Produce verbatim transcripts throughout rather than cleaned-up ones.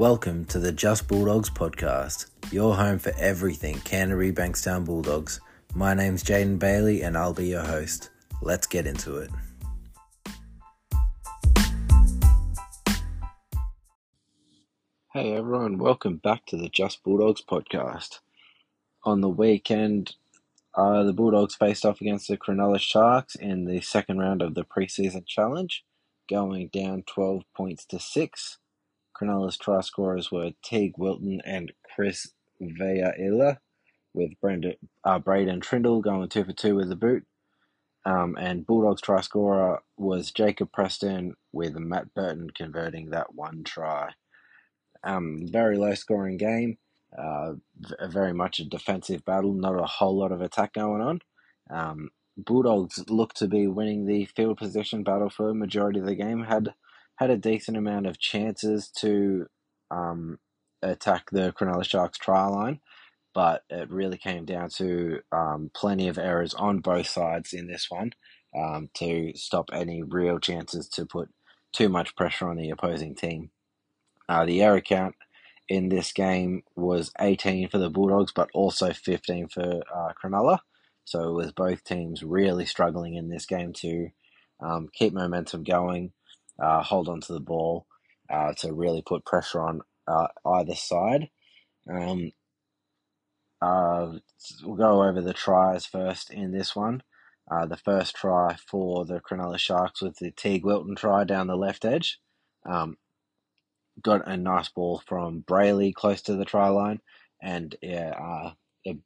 Welcome to the Just Bulldogs podcast, your home for everything Canterbury Bankstown Bulldogs. My name's Jaden Bailey and I'll be your host. Let's get into it. Hey everyone, welcome back to the Just Bulldogs podcast. On the weekend, uh, the Bulldogs faced off against the Cronulla Sharks in the second round of the preseason challenge, going down twelve points to six. Cronulla's try scorers were Teig Wilton and Chris Vella, with Brenda, uh, Braden Trindle going two for two with the boot. Um, and Bulldogs try scorer was Jacob Preston, with Matt Burton converting that one try. Um, very low scoring game, uh, very much a defensive battle, not a whole lot of attack going on. Um, Bulldogs looked to be winning the field position battle for a majority of the game, had had a decent amount of chances to um, attack the Cronulla Sharks try line, but it really came down to um, plenty of errors on both sides in this one um, to stop any real chances to put too much pressure on the opposing team. Uh, the error count in this game was eighteen for the Bulldogs, but also fifteen for uh, Cronulla. So it was both teams really struggling in this game to um, keep momentum going, Uh, hold on to the ball uh, to really put pressure on uh, either side. Um, uh, we'll go over the tries first in this one. Uh, the first try for the Cronulla Sharks was the Teig Wilton try down the left edge. Um, got a nice ball from Brayley close to the try line, and yeah, uh, it,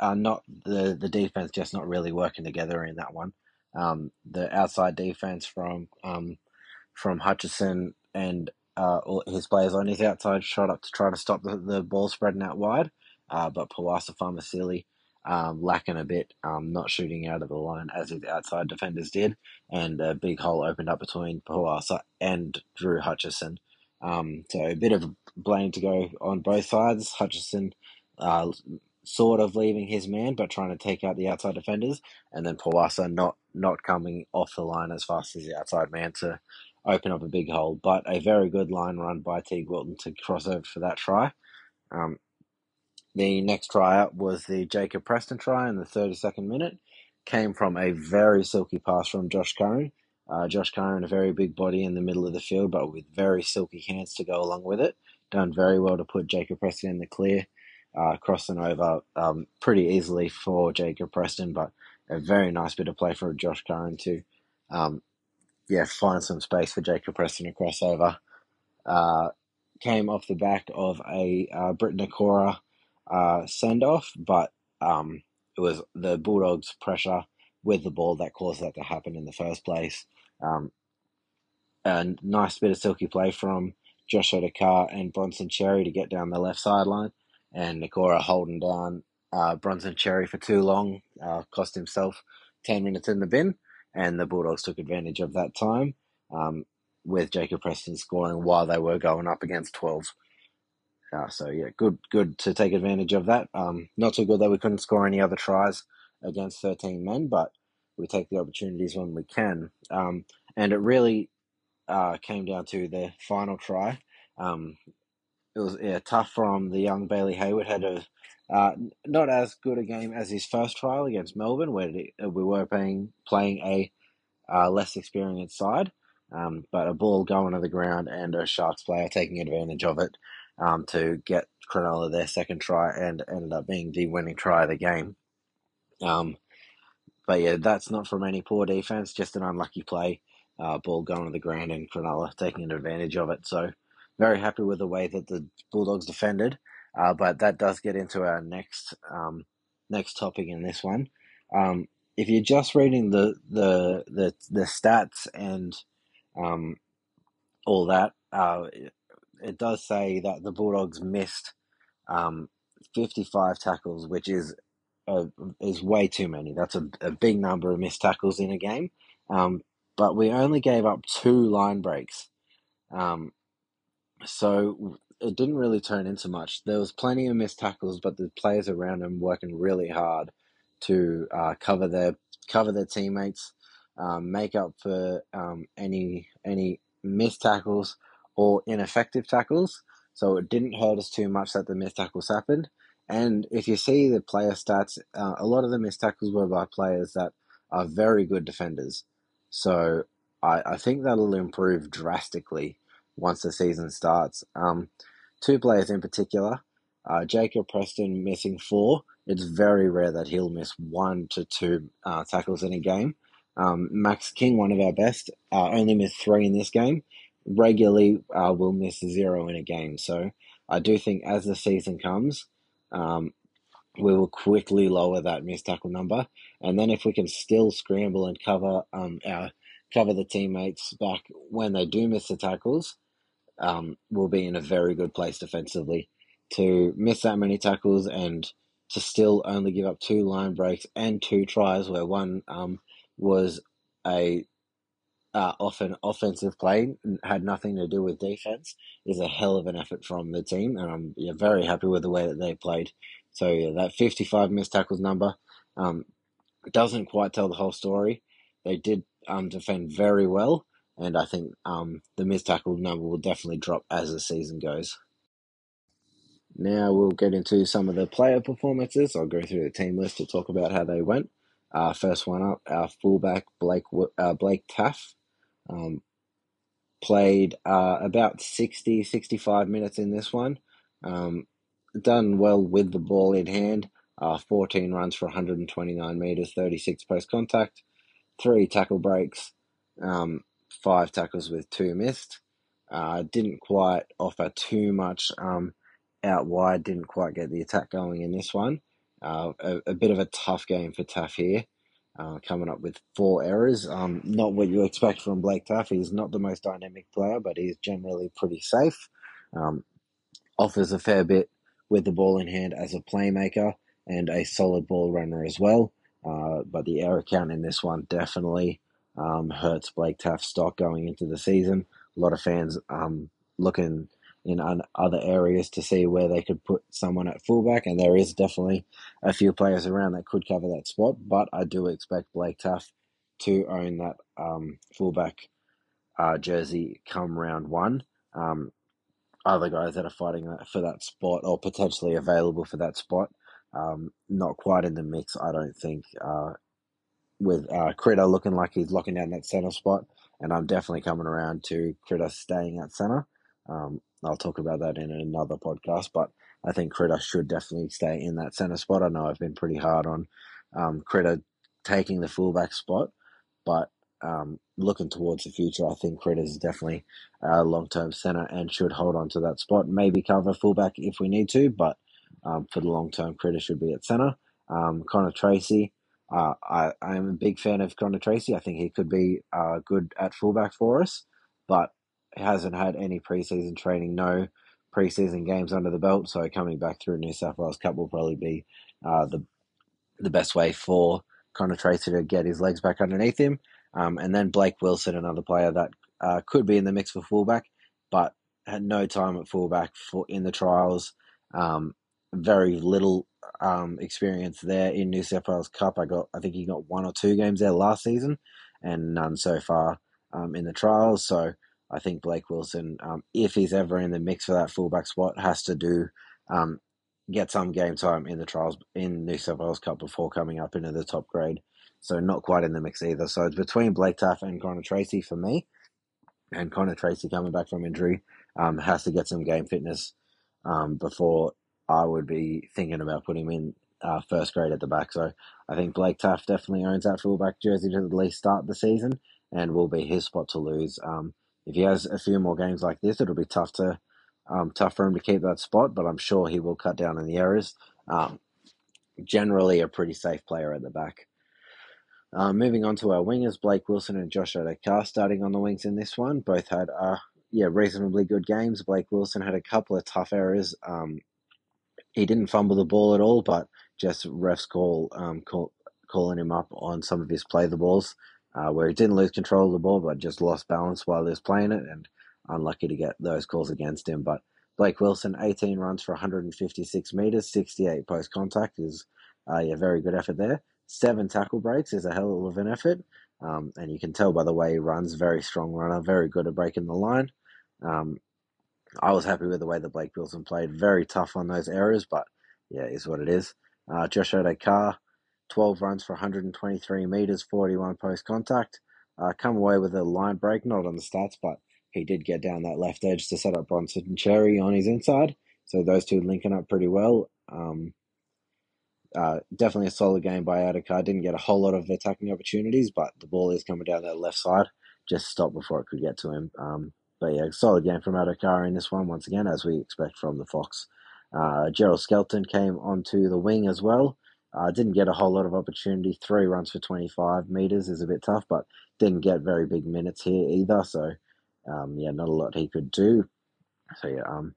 uh, not the the defense just not really working together in that one. Um, the outside defense from um. from Hutchison and uh, his players on his outside shot up to try to stop the, the ball spreading out wide, uh, but Poasa Fa'amausili um, lacking a bit, um, not shooting out of the line as his outside defenders did, and a big hole opened up between Poasa and Drew Hutchison. Um, so a bit of blame to go on both sides. Hutchison uh, sort of leaving his man, but trying to take out the outside defenders, and then Poasa not, not coming off the line as fast as the outside man to open up a big hole, but a very good line run by Teig Wilton to cross over for that try. Um, the next try out was the Jacob Preston try in the thirty-second minute. Came from a very silky pass from Josh Curran. Uh, Josh Curran, a very big body in the middle of the field, but with very silky hands to go along with it. Done very well to put Jacob Preston in the clear, uh, crossing over um, pretty easily for Jacob Preston, but a very nice bit of play for Josh Curran to Um, yeah, find some space for Jacob Preston to cross over. Uh, came off the back of a uh, Britton Nakora uh, send-off, but um, it was the Bulldogs' pressure with the ball that caused that to happen in the first place. Um, a nice bit of silky play from Joshua Dakar and Bronson Xerri to get down the left sideline, and Nakora holding down uh, Bronson Xerri for too long, uh, cost himself ten minutes in the bin. And the Bulldogs took advantage of that time um, with Jacob Preston scoring while they were going up against twelve. Uh, so, yeah, good good to take advantage of that. Um, not so good that we couldn't score any other tries against thirteen men, but we take the opportunities when we can. Um, and it really uh, came down to the final try. Um, it was yeah, tough from the young Bailey Hayward. Had a Uh, not as good a game as his first trial against Melbourne, where we were playing, playing a uh, less experienced side, um, but a ball going to the ground and a Sharks player taking advantage of it um, to get Cronulla their second try, and ended up being the winning try of the game. Um, but yeah, that's not from any poor defence, just an unlucky play, uh, ball going to the ground and Cronulla taking advantage of it. So very happy with the way that the Bulldogs defended. Uh, but that does get into our next um, next topic in this one. Um, if you're just reading the the the, the stats and um, all that, uh, it, it does say that the Bulldogs missed um, fifty-five tackles, which is a, is way too many. That's a, a big number of missed tackles in a game. Um, but we only gave up two line breaks. Um, so... It didn't really turn into much. There was plenty of missed tackles, but the players around him working really hard to uh, cover their cover their teammates, um, make up for um, any any missed tackles or ineffective tackles. So it didn't hurt us too much that the missed tackles happened. And if you see the player stats, uh, a lot of the missed tackles were by players that are very good defenders. So I, I think that'll improve drastically once the season starts. Um, two players in particular, uh, Jacob Preston missing four. It's very rare that he'll miss one to two uh, tackles in a game. Um, Max King, one of our best, uh, only missed three in this game. Regularly uh, will miss zero in a game. So I do think as the season comes, um, we will quickly lower that missed tackle number. And then if we can still scramble and cover um, our cover the teammates back when they do miss the tackles, um, we'll be in a very good place defensively. To miss that many tackles and to still only give up two line breaks and two tries, where one um, was a uh, often offensive play, had nothing to do with defense, is a hell of an effort from the team, and I'm yeah, very happy with the way that they played. So yeah, that fifty-five missed tackles number um, doesn't quite tell the whole story. They did um, defend very well, and I think um, the missed tackle number will definitely drop as the season goes. Now we'll get into some of the player performances. I'll go through the team list to talk about how they went. Uh, first one up, our fullback, Blake uh, Blake Taaffe, um, played uh, about sixty, sixty-five minutes in this one. Um, done well with the ball in hand. Uh, fourteen runs for one hundred twenty-nine metres, thirty-six post contact, three tackle breaks, um, five tackles with two missed. Uh, didn't quite offer too much um, out wide, didn't quite get the attack going in this one. Uh, a, a bit of a tough game for Taaffe here, uh, coming up with four errors. Um, not what you expect from Blake Taaffe. He's not the most dynamic player, but he's generally pretty safe. Um, offers a fair bit with the ball in hand as a playmaker and a solid ball runner as well. Uh, but the error count in this one definitely um, hurts Blake Taaffe's stock going into the season. A lot of fans um, looking in other areas to see where they could put someone at fullback, and there is definitely a few players around that could cover that spot, but I do expect Blake Taaffe to own that um, fullback uh, jersey come round one. Um, other guys that are fighting for that spot or potentially available for that spot, um, not quite in the mix, I don't think, uh, with uh, Critter looking like he's locking down that centre spot, and I'm definitely coming around to Critter staying at centre. Um, I'll talk about that in another podcast, but I think Critter should definitely stay in that centre spot. I know I've been pretty hard on um, Critter taking the fullback spot, but um, looking towards the future, I think Critter is definitely a long-term centre and should hold on to that spot. Maybe cover fullback if we need to, but um, for the long-term, Critter should be at centre. Um, Connor Tracy, uh, I, I am a big fan of Connor Tracy. I think he could be uh, good at fullback for us, but hasn't had any preseason training, no preseason games under the belt, so coming back through New South Wales Cup will probably be uh, the the best way for Connor Tracy to get his legs back underneath him. Um, and then Blake Wilson, another player that uh, could be in the mix for fullback, but had no time at fullback for in the trials. Um, very little um, experience there in New South Wales Cup. I got, I think he got one or two games there last season, and none so far um, in the trials. So I think Blake Wilson, um, if he's ever in the mix for that fullback spot, has to do um, get some game time in the trials in New South Wales Cup before coming up into the top grade. So not quite in the mix either. So it's between Blake Taaffe and Connor Tracy for me. And Connor Tracy coming back from injury um, has to get some game fitness um, before I would be thinking about putting him in uh, first grade at the back. So I think Blake Taaffe definitely owns that fullback jersey to at least start the season and will be his spot to lose. Um, If he has a few more games like this, it'll be tough to um, tough for him to keep that spot, but I'm sure he will cut down on the errors. Um, generally a pretty safe player at the back. Uh, moving on to our wingers, Blake Wilson and Joshua Dakar starting on the wings in this one. Both had uh, yeah reasonably good games. Blake Wilson had a couple of tough errors. Um, he didn't fumble the ball at all, but just refs call, um, call calling him up on some of his play the balls. Uh, where he didn't lose control of the ball, but just lost balance while he was playing it, and unlucky to get those calls against him. But Blake Wilson, eighteen runs for one hundred fifty-six metres, sixty-eight post contact is uh, a yeah, very good effort there. Seven tackle breaks is a hell of an effort, um, and you can tell by the way he runs, very strong runner, very good at breaking the line. Um, I was happy with the way that Blake Wilson played. Very tough on those errors, but yeah, it's what it is. Uh, Joshua Dakar, twelve runs for one hundred twenty-three metres, forty-one post contact. Uh, come away with a line break, not on the stats, but he did get down that left edge to set up Bronson Xerri on his inside. So those two linking up pretty well. Um, uh, definitely a solid game by Addo-Carr. Didn't get a whole lot of attacking opportunities, but the ball is coming down that left side. Just stopped before it could get to him. Um, but yeah, solid game from Addo-Carr in this one, once again, as we expect from the Fox. Uh, Gerald Skelton came onto the wing as well. Uh, didn't get a whole lot of opportunity. Three runs for twenty-five metres is a bit tough, but didn't get very big minutes here either. So, um, yeah, not a lot he could do. So, yeah, um,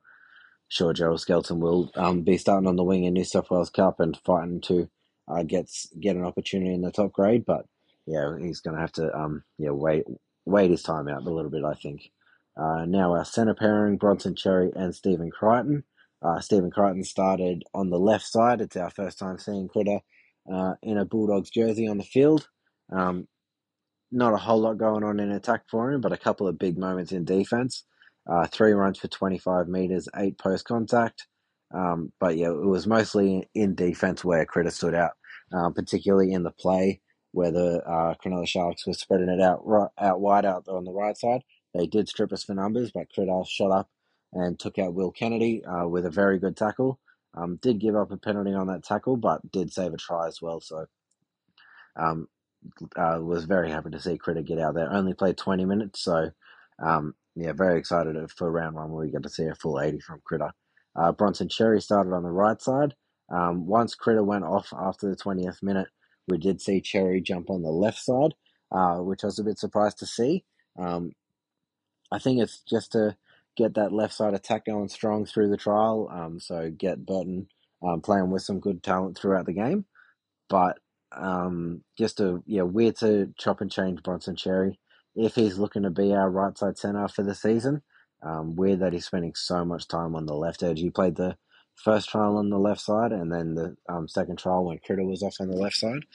sure, Gerald Skelton will um, be starting on the wing in New South Wales Cup and fighting to uh, get, get an opportunity in the top grade. But, yeah, he's going to have to um, yeah wait wait his time out a little bit, I think. Uh, now our centre pairing, Bronson Xerri and Stephen Crichton. Uh, Stephen Crichton started on the left side. It's our first time seeing Critter uh, in a Bulldogs jersey on the field. Um, not a whole lot going on in attack for him, but a couple of big moments in defence. Uh, three runs for twenty-five metres, eight post contact. Um, but yeah, it was mostly in defence where Critter stood out, um, particularly in the play where the uh, Cronulla Sharks were spreading it out right, out wide out on the right side. They did strip us for numbers, but Critter shot up and took out Will Kennedy uh, with a very good tackle. Um, did give up a penalty on that tackle, but did save a try as well. So um, uh, was very happy to see Critter get out there. Only played twenty minutes, so um, yeah, very excited for round one where we get to see a full eighty from Critter. Uh, Bronson Xerri started on the right side. Um, once Critter went off after the twentieth minute, we did see Xerri jump on the left side, uh, which I was a bit surprised to see. Um, I think it's just to get that left side attack going strong through the trial, um, so get Burton um, playing with some good talent throughout the game. But um, just a yeah, weird to chop and change Bronson Xerri if he's looking to be our right side centre for the season. Um, weird that he's spending so much time on the left edge. He played the first trial on the left side, and then the um, second trial when Critter was off on the left side.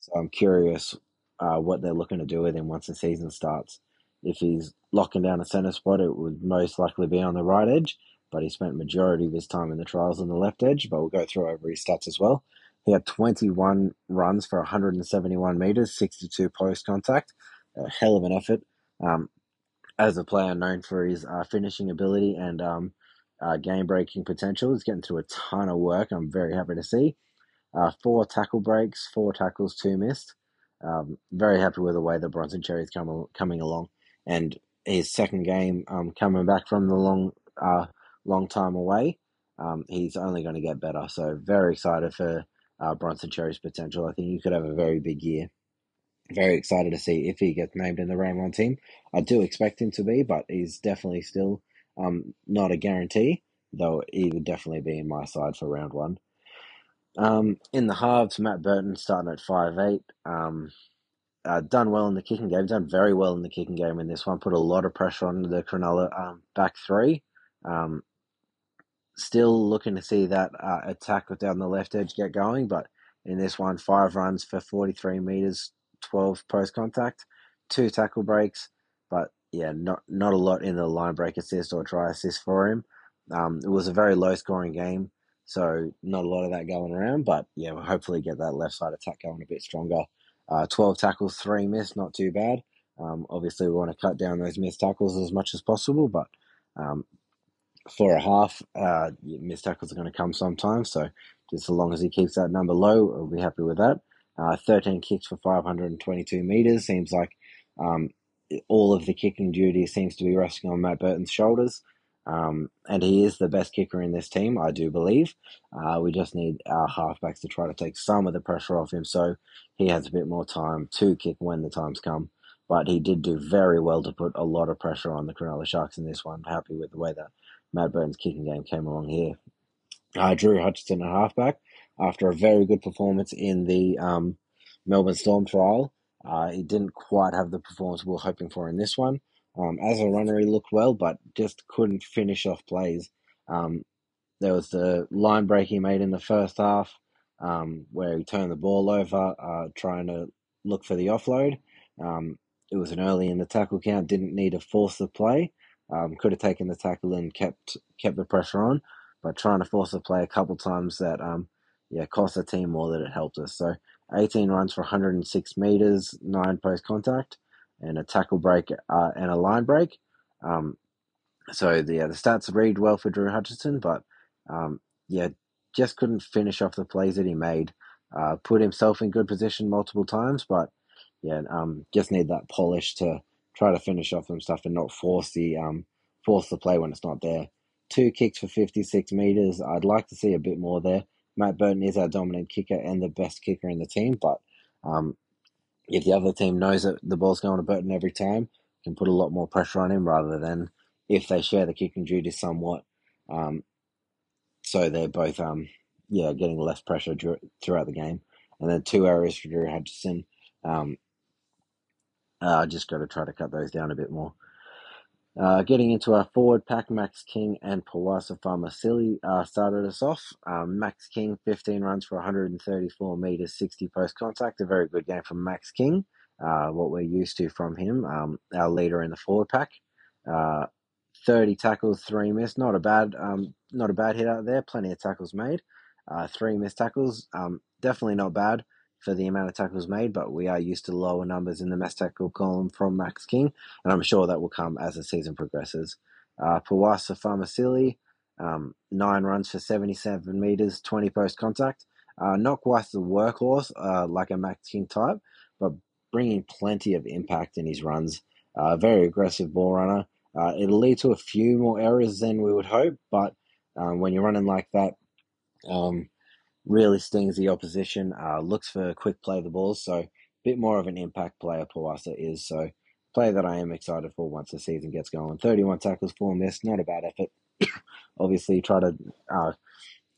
So I'm curious uh, what they're looking to do with him once the season starts. If he's locking down a centre spot, it would most likely be on the right edge, but he spent majority of his time in the trials on the left edge, but we'll go through over his stats as well. He had twenty-one runs for one hundred seventy-one metres, sixty-two post contact, a hell of an effort. Um, as a player known for his uh, finishing ability and um, Uh, game-breaking potential. He's getting through a ton of work. I'm very happy to see. Uh, four tackle breaks, four tackles, two missed. Um, very happy with the way that Bronson Xerri's come, coming along. And his second game um, coming back from the long uh, long time away, um, he's only going to get better. So very excited for uh, Bronson Xerri's potential. I think he could have a very big year. Very excited to see if he gets named in the round one team. I do expect him to be, but he's definitely still Um, not a guarantee, though he would definitely be in my side for round one. Um, in the halves, Matt Burton starting at five eight. Um, uh, done well in the kicking game, done very well in the kicking game in this one. Put a lot of pressure on the Cronulla um, back three. Um, still looking to see that uh, attack down the left edge get going, but in this one, five runs for forty-three metres, twelve post contact, two tackle breaks, but Yeah, not not a lot in the line break assist or try assist for him. Um, it was a very low-scoring game, so not a lot of that going around, but yeah, we'll hopefully get that left side attack going a bit stronger. Uh, twelve tackles, three missed, not too bad. Um, obviously, we want to cut down those missed tackles as much as possible, but um, for a half, uh, missed tackles are going to come sometimes, so just as long as he keeps that number low, we'll be happy with that. Uh, thirteen kicks for five hundred twenty-two metres, seems like Um, all of the kicking duty seems to be resting on Matt Burton's shoulders, um, and he is the best kicker in this team, I do believe. Uh, we just need our halfbacks to try to take some of the pressure off him so he has a bit more time to kick when the times come. But he did do very well to put a lot of pressure on the Cronulla Sharks in this one. Happy with the way that Matt Burton's kicking game came along here. Uh, Drew Hutchison at halfback, after a very good performance in the um, Melbourne Storm trial. Uh, he didn't quite have the performance we were hoping for in this one. Um, as a runner, he looked well, but just couldn't finish off plays. Um, there was the line break he made in the first half um, where he turned the ball over, uh, trying to look for the offload. Um, it was an early in the tackle count, didn't need to force the play. Um, could have taken the tackle and kept kept the pressure on, but trying to force a play a couple times that um yeah cost the team more than it helped us. So eighteen runs for one hundred six meters, nine post contact, and a tackle break uh, and a line break. Um, so the, yeah, the stats read well for Drew Hutchison, but um yeah just couldn't finish off the plays that he made. Uh, put himself in good position multiple times, but yeah, um, just need that polish to try to finish off some stuff and not force the um force the play when it's not there. Two kicks for fifty-six meters. I'd like to see a bit more there. Matt Burton is our dominant kicker and the best kicker in the team, but um, if the other team knows that the ball's going to Burton every time, can put a lot more pressure on him rather than if they share the kicking duties somewhat. Um, so they're both um yeah getting less pressure throughout the game. And then two errors for Drew Hutchison. Um, I uh, just got to try to cut those down a bit more. Uh, getting into our forward pack, Max King and Poasa Fa'amausili uh, started us off. Um, Max King, fifteen runs for one hundred thirty-four metres, sixty post contact. A very good game from Max King, uh, what we're used to from him, um, our leader in the forward pack. Uh, thirty tackles, three missed. Not a bad um, not a bad hit out there. Plenty of tackles made. Uh, three missed tackles, um, definitely not bad for the amount of tackles made, but we are used to lower numbers in the mess tackle column from Max King, and I'm sure that will come as the season progresses. Uh, Poasa Fa'amausili, um, nine runs for seventy-seven metres, twenty post contact. Uh, not quite the workhorse uh, like a Max King type, but bringing plenty of impact in his runs. Uh, very aggressive ball runner. Uh, it'll lead to a few more errors than we would hope, but um, when you're running like that, um, really stings the opposition, uh, looks for a quick play of the ball, so a bit more of an impact player Poasa is, so play that I am excited for once the season gets going. thirty-one tackles, four missed, not a bad effort. Obviously try to uh,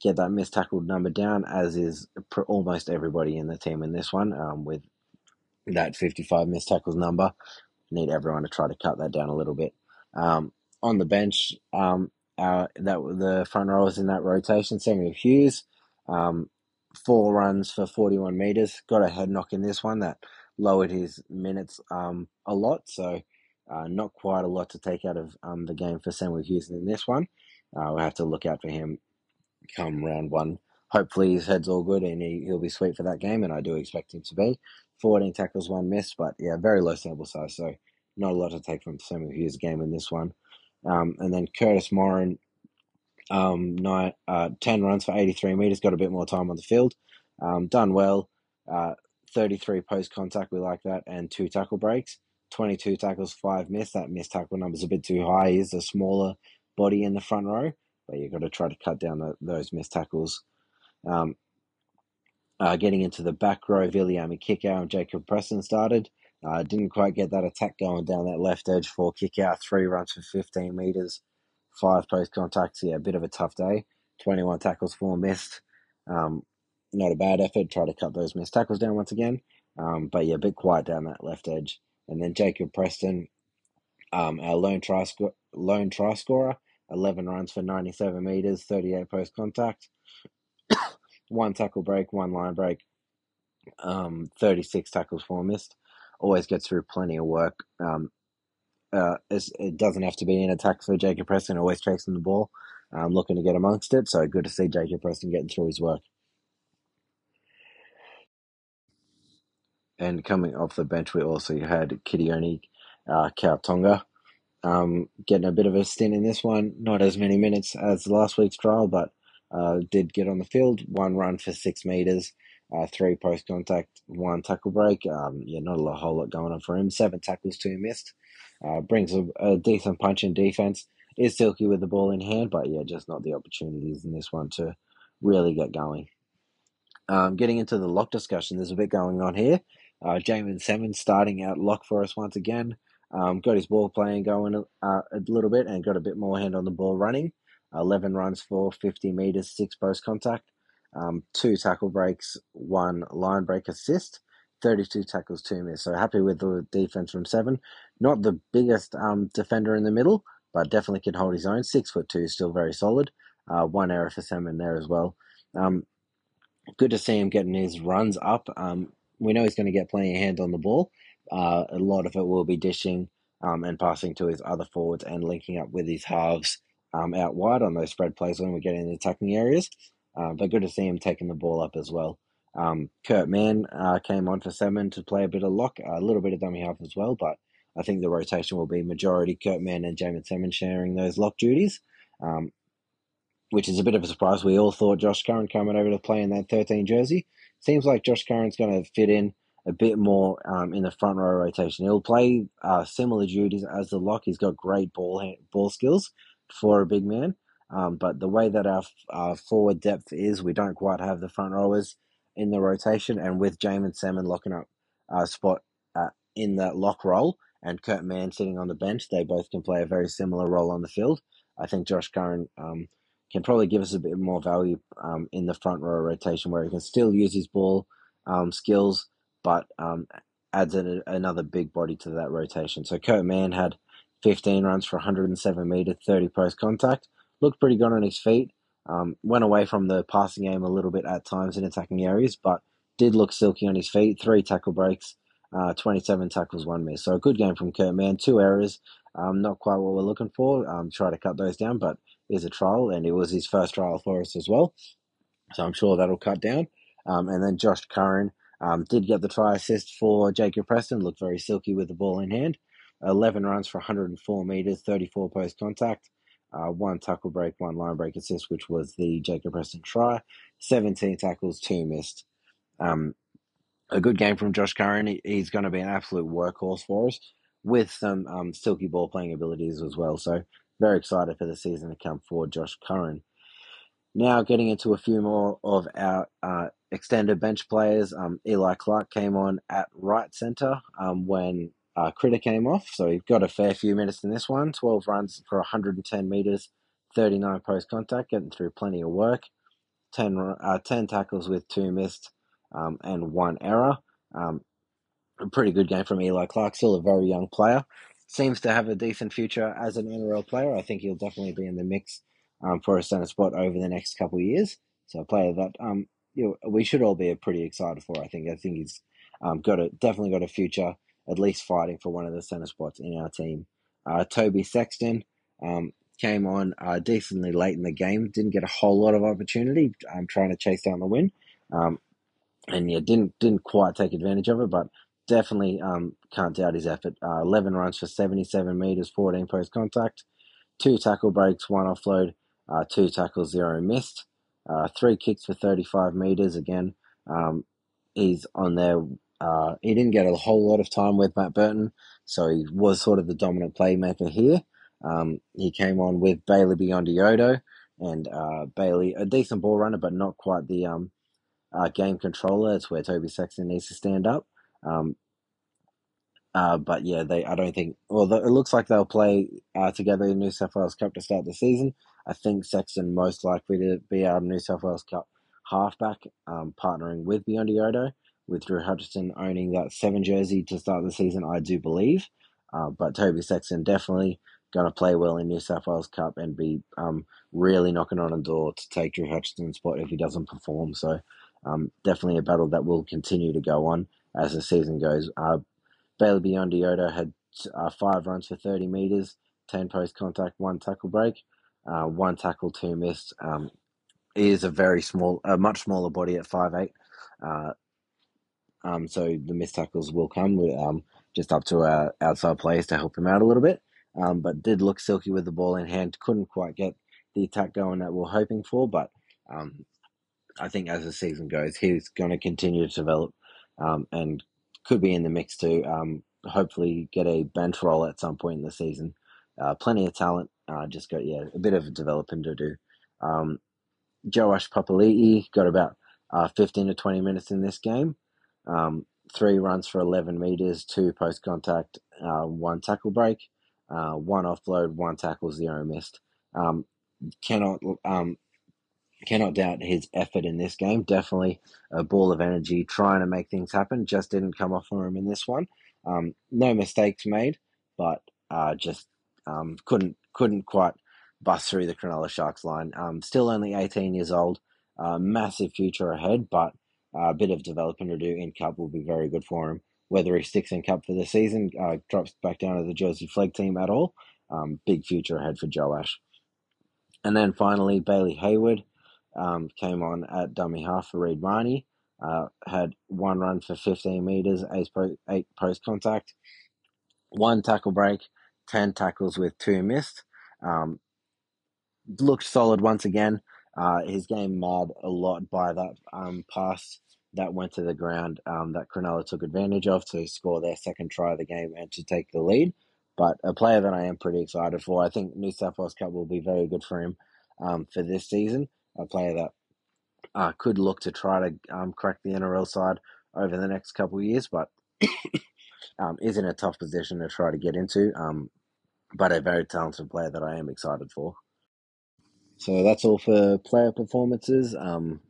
get that missed tackled number down, as is pr- almost everybody in the team in this one, um, with that fifty-five missed tackles number. Need everyone to try to cut that down a little bit. Um, on the bench, um, our, that the front rowers in that rotation, Samuel Hughes, Um, four runs for forty-one metres. Got a head knock in this one that lowered his minutes um a lot. So uh, not quite a lot to take out of um the game for Samuel Hughes in this one. Uh, we'll have to look out for him come round one. Hopefully his head's all good and he, he'll be sweet for that game, and I do expect him to be. fourteen tackles, one miss, but yeah, very low sample size. So not a lot to take from Samuel Hughes' game in this one. Um, and then Curtis Morin, Um, nine, uh, ten runs for eighty-three metres, got a bit more time on the field, um, done well, uh, thirty-three post contact, we like that, and two tackle breaks, twenty-two tackles, five missed. That missed tackle number's a bit too high. He is a smaller body in the front row, but you've got to try to cut down the, those missed tackles. Um, uh, getting into the back row, Viliame Kikau and Jacob Preston started, uh, didn't quite get that attack going down that left edge for Kikau, three runs for fifteen metres, five post contacts. Yeah, a bit of a tough day. twenty-one tackles, four missed. Um, not a bad effort. Try to cut those missed tackles down once again. Um, but yeah, a bit quiet down that left edge. And then Jacob Preston, um, our lone try sco- lone try scorer, eleven runs for ninety-seven meters, thirty-eight post contact, one tackle break, one line break, um, thirty-six tackles, four missed. Always gets through plenty of work. Um, Uh, it doesn't have to be an attack for Jacob Preston, always chasing the ball, um, looking to get amongst it. So good to see Jacob Preston getting through his work. And coming off the bench, we also had Kitione uh, Kautoga um, getting a bit of a stint in this one. Not as many minutes as last week's trial, but uh, did get on the field. One run for six metres, uh, three post contact, one tackle break. Um, yeah, not a whole lot going on for him. Seven tackles, two missed. Uh, brings a, a decent punch in defense. Is silky with the ball in hand, but yeah, just not the opportunities in this one to really get going. Um, getting into the lock discussion, there's a bit going on here. Uh, Jamin Salmon starting out lock for us once again. Um, got his ball playing going uh, a little bit and got a bit more hand on the ball running. eleven runs for fifty meters, six post contact, um, two tackle breaks, one line break assist. thirty-two tackles, two missed. So happy with the defense from Seven. Not the biggest um, defender in the middle, but definitely can hold his own. Six foot two, still very solid. Uh, one error for Seven there as well. Um, good to see him getting his runs up. Um, we know he's going to get plenty of hand on the ball. Uh, a lot of it will be dishing um, and passing to his other forwards and linking up with his halves um, out wide on those spread plays when we get into attacking areas. Uh, but good to see him taking the ball up as well. Um, Kurt Mann uh, came on for Salmon to play a bit of lock, a little bit of dummy half as well, but I think the rotation will be majority Kurt Mann and Jamin Salmon sharing those lock duties, um, which is a bit of a surprise. We all thought Josh Curran coming over to play in that thirteen jersey. Seems like Josh Curran's going to fit in a bit more um, in the front row rotation. He'll play uh, similar duties as the lock. He's got great ball ball skills for a big man, um, but the way that our, our forward depth is, we don't quite have the front rowers in the rotation, and with Jamin Salmon locking up a spot uh, in that lock role and Kurt Mann sitting on the bench, they both can play a very similar role on the field. I think Josh Curran um, can probably give us a bit more value um, in the front row rotation where he can still use his ball um, skills, but um, adds a, another big body to that rotation. So Kurt Mann had fifteen runs for one hundred seven metres, thirty post contact, looked pretty good on his feet, um, went away from the passing game a little bit at times in attacking areas, but did look silky on his feet, three tackle breaks, Uh, twenty-seven tackles, one miss. So a good game from Kurt Mann. Two errors, um, not quite what we're looking for. Um, try to cut those down, but it is a trial, and it was his first trial for us as well. So I'm sure that'll cut down. Um, and then Josh Curran um, did get the try assist for Jacob Preston, looked very silky with the ball in hand. eleven runs for one hundred four metres, thirty-four post contact, uh, one tackle break, one line break assist, which was the Jacob Preston try. seventeen tackles, two missed. Um, A good game from Josh Curran. He's going to be an absolute workhorse for us with some um, silky ball playing abilities as well. So very excited for the season to come for Josh Curran. Now getting into a few more of our uh, extended bench players. Um, Eli Clark came on at right centre um, when uh, Critter came off. So he got a fair few minutes in this one. twelve runs for one hundred ten metres, thirty-nine post contact, getting through plenty of work. ten, uh, ten tackles with two missed. Um, and one error. Um, a pretty good game from Eli Clark, still a very young player. Seems to have a decent future as an N R L player. I think he'll definitely be in the mix um, for a centre spot over the next couple of years. So a player that um, you know, we should all be pretty excited for, I think. I think he's um, got a, definitely got a future, at least fighting for one of the centre spots in our team. Uh, Toby Sexton um, came on uh, decently late in the game. Didn't get a whole lot of opportunity um, trying to chase down the win. Um, And yeah, didn't didn't quite take advantage of it, but definitely um, can't doubt his effort. Uh, eleven runs for seventy-seven metres, fourteen post contact, two tackle breaks, one offload, uh, two tackles, zero missed, uh, three kicks for thirty-five metres. Again, um, he's on there. Uh, he didn't get a whole lot of time with Matt Burton, so he was sort of the dominant playmaker here. Um, he came on with Bailey Biondi-Odo and uh, Bailey, a decent ball runner, but not quite the um. Uh, game controller. That's where Toby Sexton needs to stand up. Um, uh, but yeah, they. I don't think... Well, it looks like they'll play uh, together in New South Wales Cup to start the season. I think Sexton most likely to be our New South Wales Cup halfback, um, partnering with Biondi-Odo, with Drew Hutchison owning that seven jersey to start the season, I do believe. Uh, but Toby Sexton definitely going to play well in New South Wales Cup and be um, really knocking on a door to take Drew Hutchison's spot if he doesn't perform. So... Um, definitely a battle that will continue to go on as the season goes. Uh, Bailey Biondi-Odo had uh, five runs for thirty metres, ten post contact, one tackle break, uh, one tackle, two missed. Um, he is a very small, a much smaller body at five foot eight. Uh, um, so the missed tackles will come with, um, just up to our outside players to help him out a little bit. Um, but did look silky with the ball in hand. Couldn't quite get the attack going that we we're hoping for, but um, I think as the season goes, he's going to continue to develop um, and could be in the mix to um, hopefully get a bench role at some point in the season. Uh, plenty of talent, uh, just got yeah, a bit of developing to do. Um, Joash Papali'i got about uh, fifteen to twenty minutes in this game. Um, three runs for eleven metres, two post contact, uh, one tackle break, uh, one offload, one tackle, zero missed. Um, cannot... Um, Cannot doubt his effort in this game. Definitely a ball of energy, trying to make things happen. Just didn't come off for him in this one. Um, no mistakes made, but uh, just um, couldn't couldn't quite bust through the Cronulla Sharks line. Um, still only eighteen years old. Uh, massive future ahead, but a bit of development to do in Cup will be very good for him. whether he sticks in cup for the season, uh, drops back down to the Jersey flag team at all. Um, big future ahead for Joash. And then finally, Bailey Hayward um, came on at dummy half for Reid Marnie. Uh, had one run for fifteen metres, eight, po- eight post contact, one tackle break, ten tackles with two missed. Um, looked solid once again. Uh, his game marred a lot by that um, pass that went to the ground um, that Cronulla took advantage of to score their second try of the game and to take the lead. But a player that I am pretty excited for. I think New South Wales Cup will be very good for him um, for this season. A player that uh, could look to try to um, crack the N R L side over the next couple of years, but um, is in a tough position to try to get into. Um, but a very talented player that I am excited for. So that's all for player performances. Um,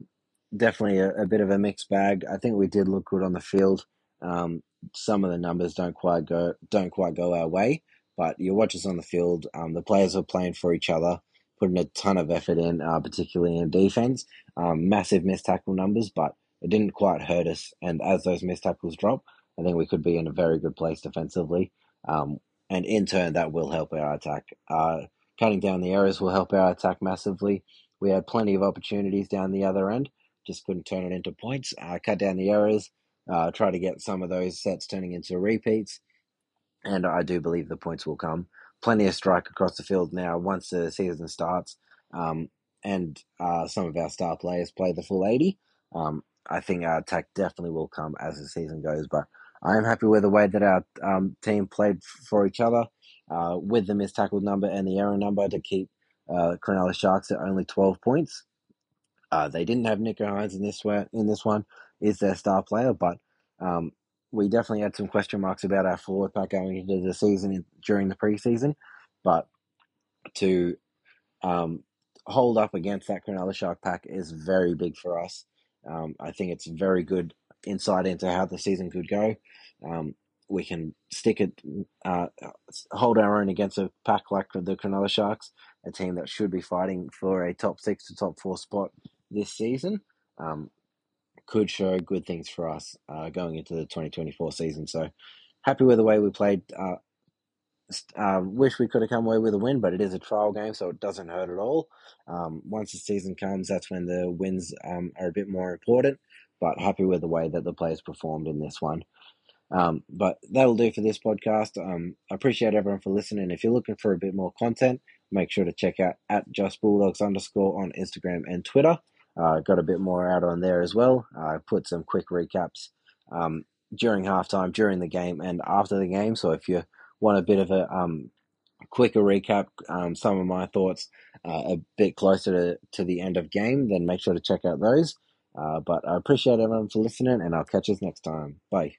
definitely a, a bit of a mixed bag. I think we did look good on the field. Um, some of the numbers don't quite go don't quite go our way, but you watch us on the field. Um, the players are playing for each other, putting a ton of effort in, uh, particularly in defense. Um, massive missed tackle numbers, but it didn't quite hurt us. And as those missed tackles drop, I think we could be in a very good place defensively. Um, and in turn, that will help our attack. Uh, cutting down the errors will help our attack massively. We had plenty of opportunities down the other end, just couldn't turn it into points. Uh, cut down the errors. Uh, try to get some of those sets turning into repeats, and I do believe the points will come. Plenty of strike across the field now once the season starts, um, and uh, some of our star players play the full eighty. Um, I think our attack definitely will come as the season goes, but I am happy with the way that our um, team played for each other, uh, with the missed tackle number and the error number to keep uh, Cronulla Sharks at only twelve points. Uh, they didn't have Nico Hines in this way, in this one. Is their star player, but um, we definitely had some question marks about our forward pack going into the season during the preseason. But to um, hold up against that Cronulla Shark pack is very big for us. Um, I think it's very good insight into how the season could go. Um, we can stick it, uh, hold our own against a pack like the Cronulla Sharks, a team that should be fighting for a top six to top four spot this season. Um, could show good things for us uh, going into the twenty twenty-four season. So happy with the way we played. Uh, uh, wish we could have come away with a win, but it is a trial game, so it doesn't hurt at all. Um, once the season comes, that's when the wins um, are a bit more important, but happy with the way that the players performed in this one. Um, but that'll do for this podcast. Um, I appreciate everyone for listening. If you're looking for a bit more content, make sure to check out at Just Bulldogs underscore on Instagram and Twitter. Uh, got a bit more out on there as well. I uh, put some quick recaps um, during halftime, during the game, and after the game. So if you want a bit of a um, quicker recap, um, some of my thoughts uh, a bit closer to, to the end of game, then make sure to check out those. Uh, but I appreciate everyone for listening, and I'll catch you next time. Bye.